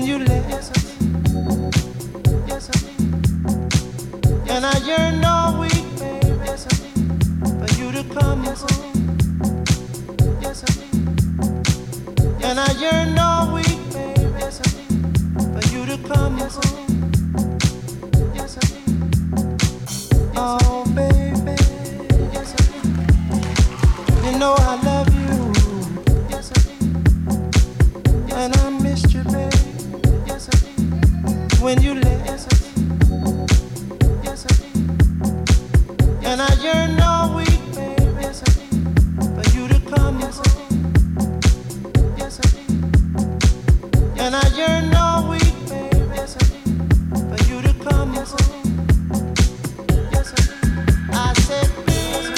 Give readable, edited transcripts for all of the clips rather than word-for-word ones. when you left. Yes, I did. Yes, I did. And I yearned all week, baby. Yes, I did. For you to come. Yes, I did. Yes, I did. And I yearned all week, baby. Yes, I did. For you to come. Yes, I did. Yes, I did. Oh, baby. Yes, I did. You know I love you. And I missed you, babe. Yes, I did. When you left, yes, I did. Yes, I did. And I yearned all week, babe. Yes, I did. For you to come, yes, I did. Yes, I did. And I yearned all week, babe. Yes, I did. For you to come, yes, I did. Yes, I did. I said, I said,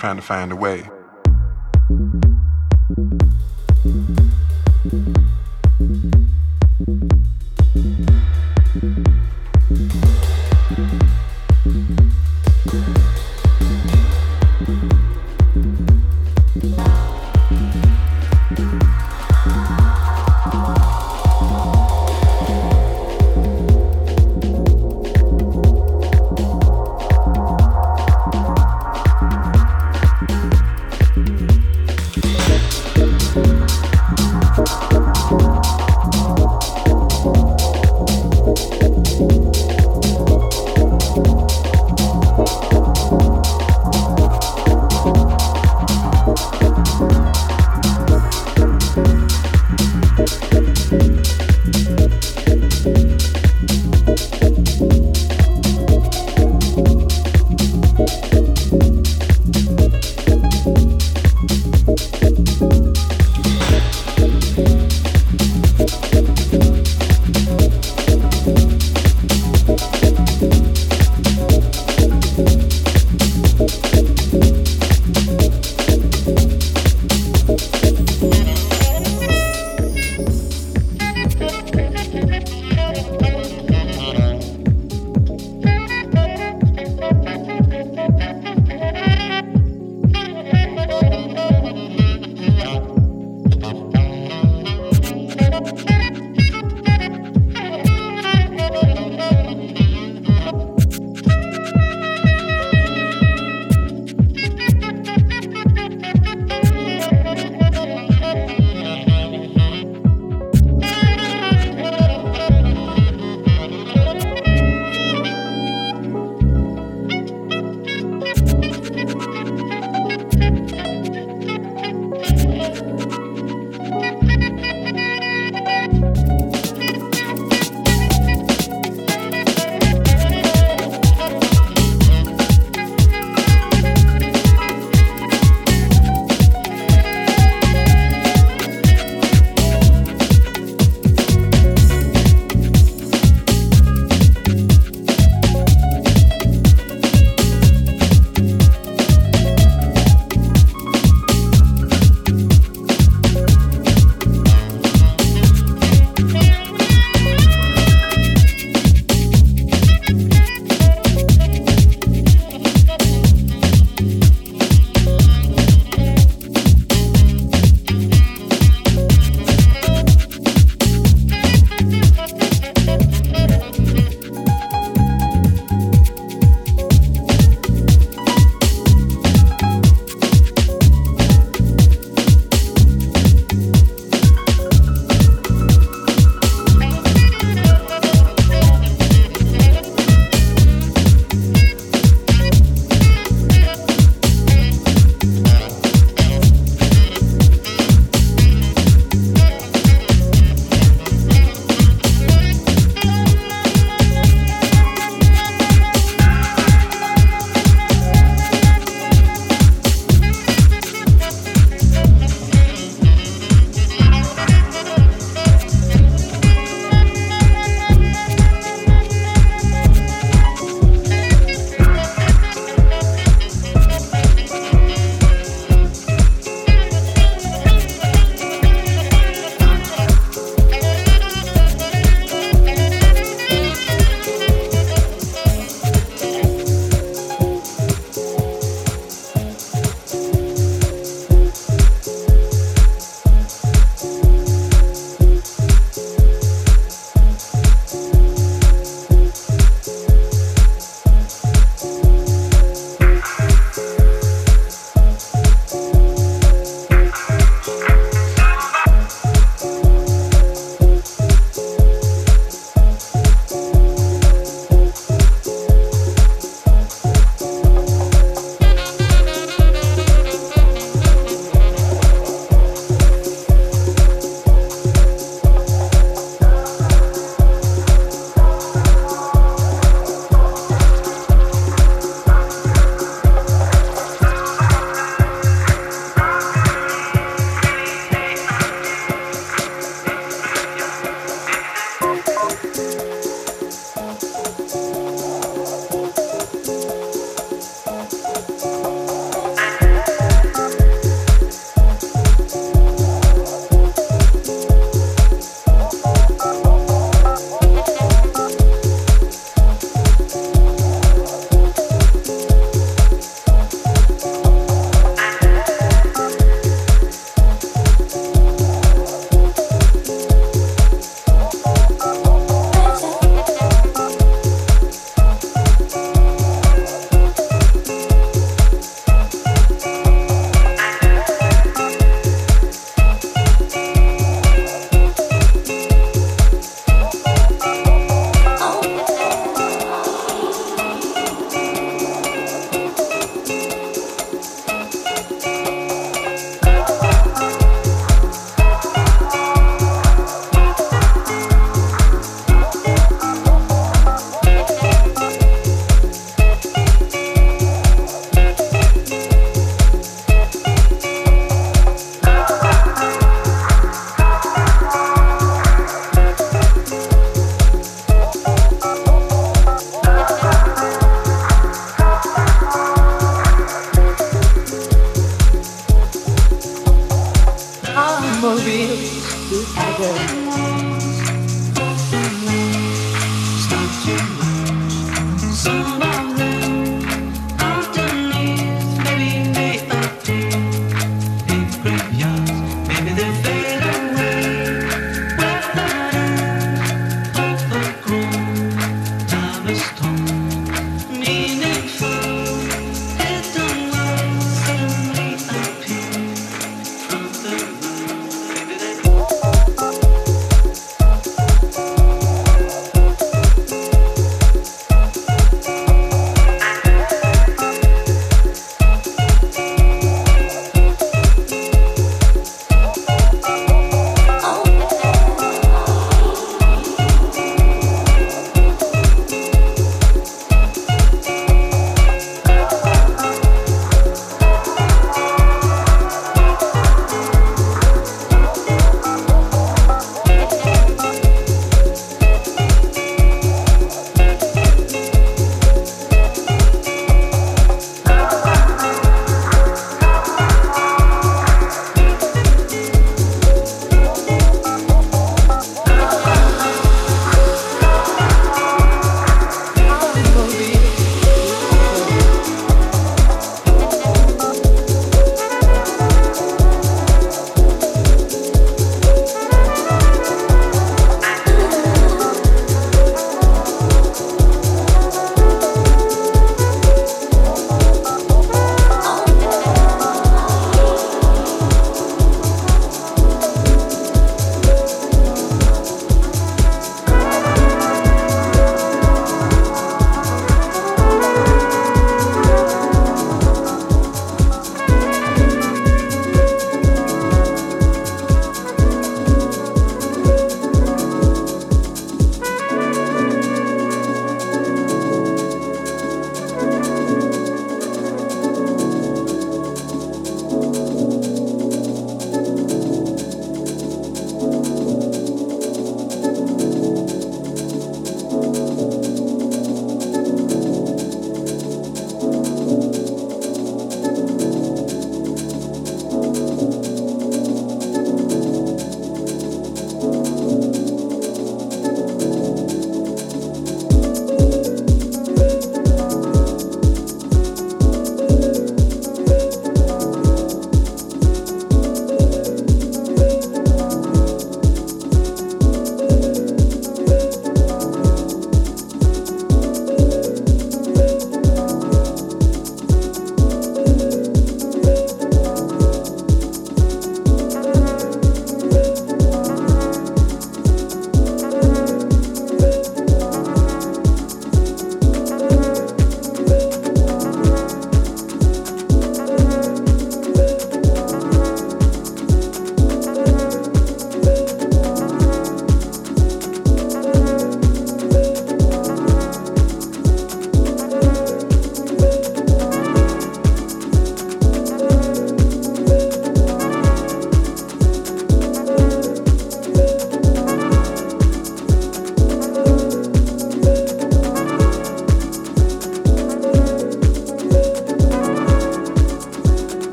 trying to find a way.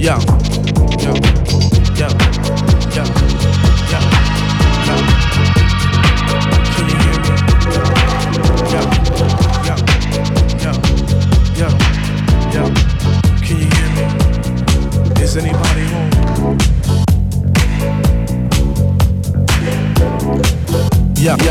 Can you hear me? Can you hear me? Yo, pick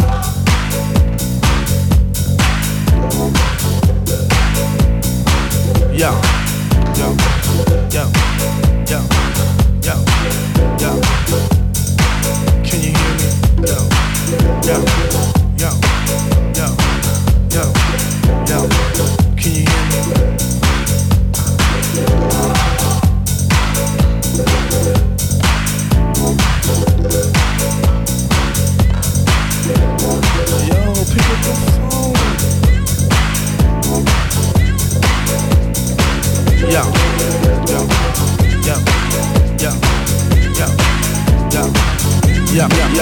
up the phone.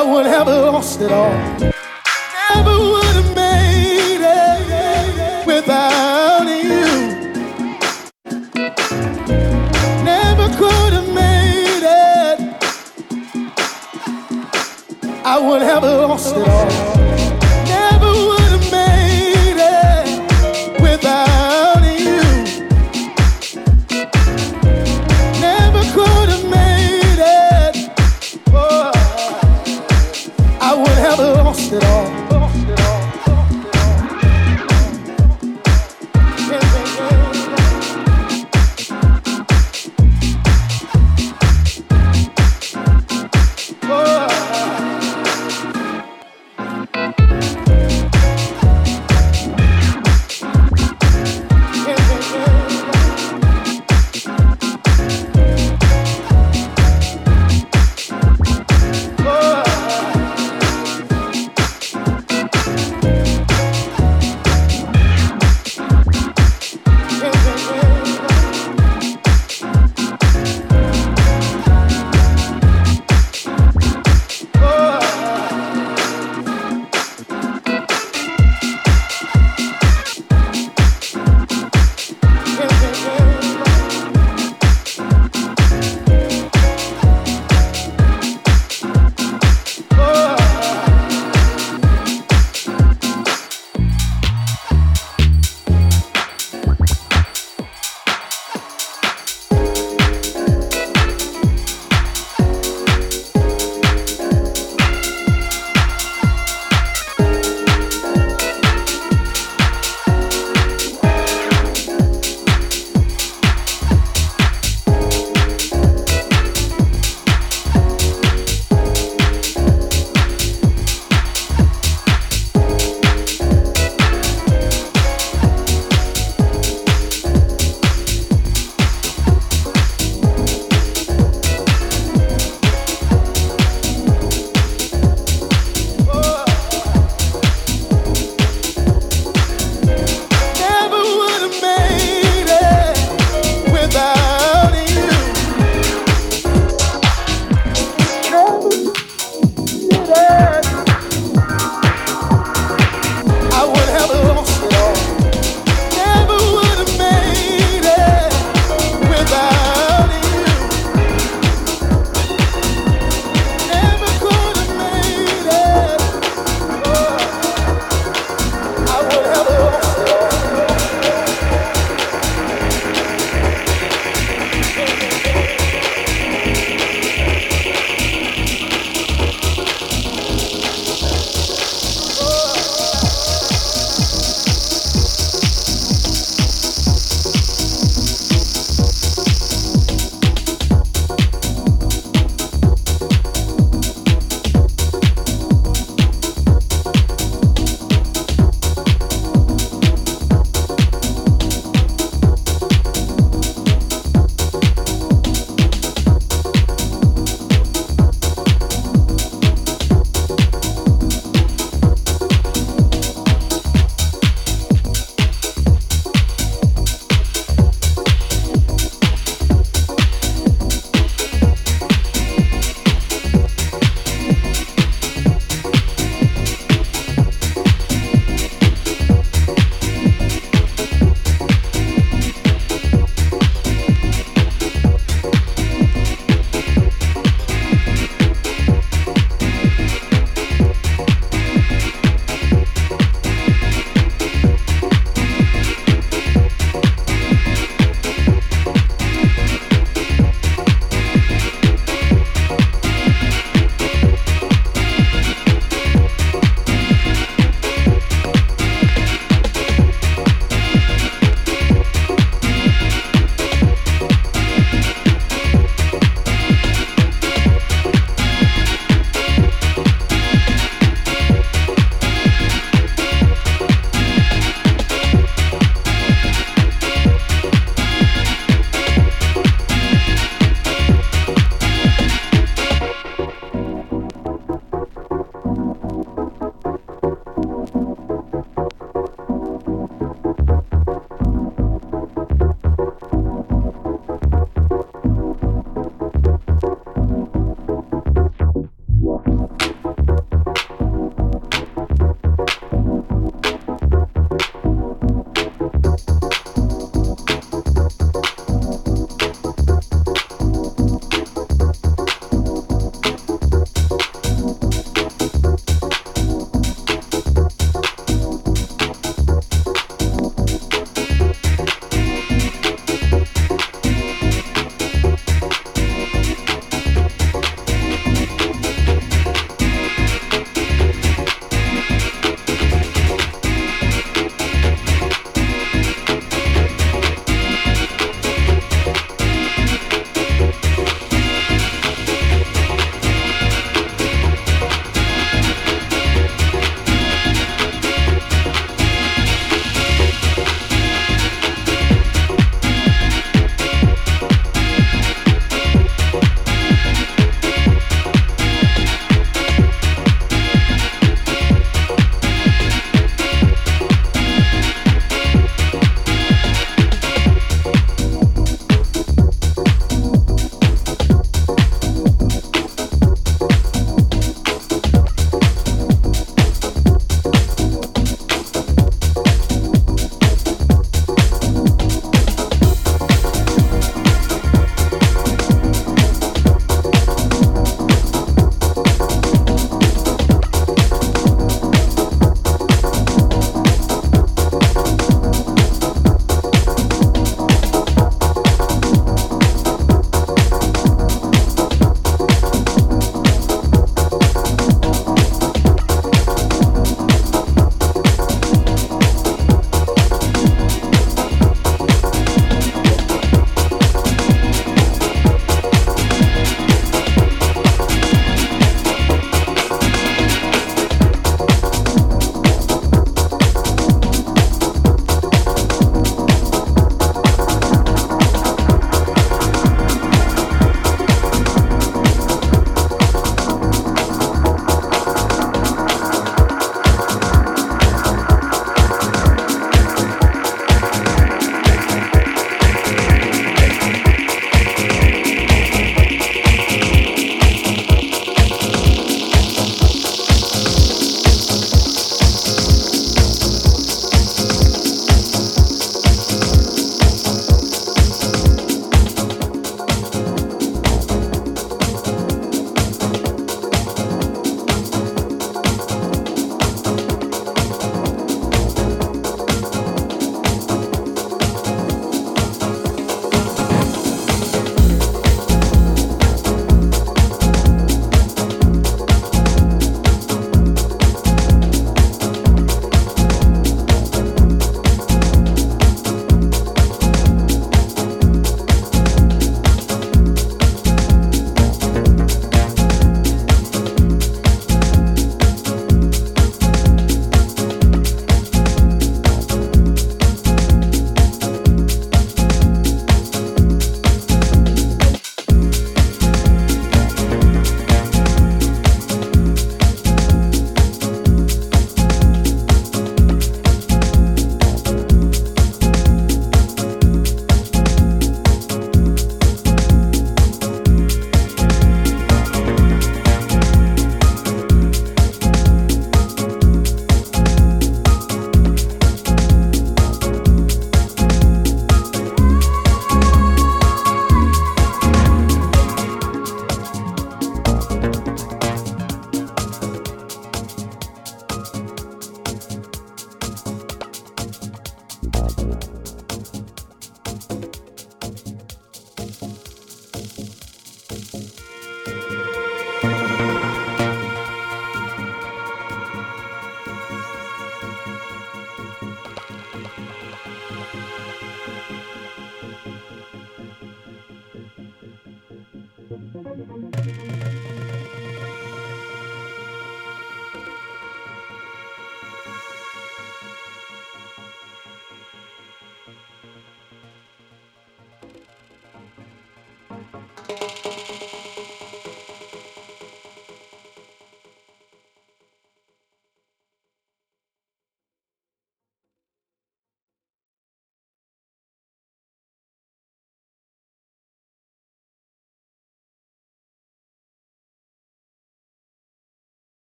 I would have lost it all. Never would have made it without you. Never could have made it. I would have lost it all.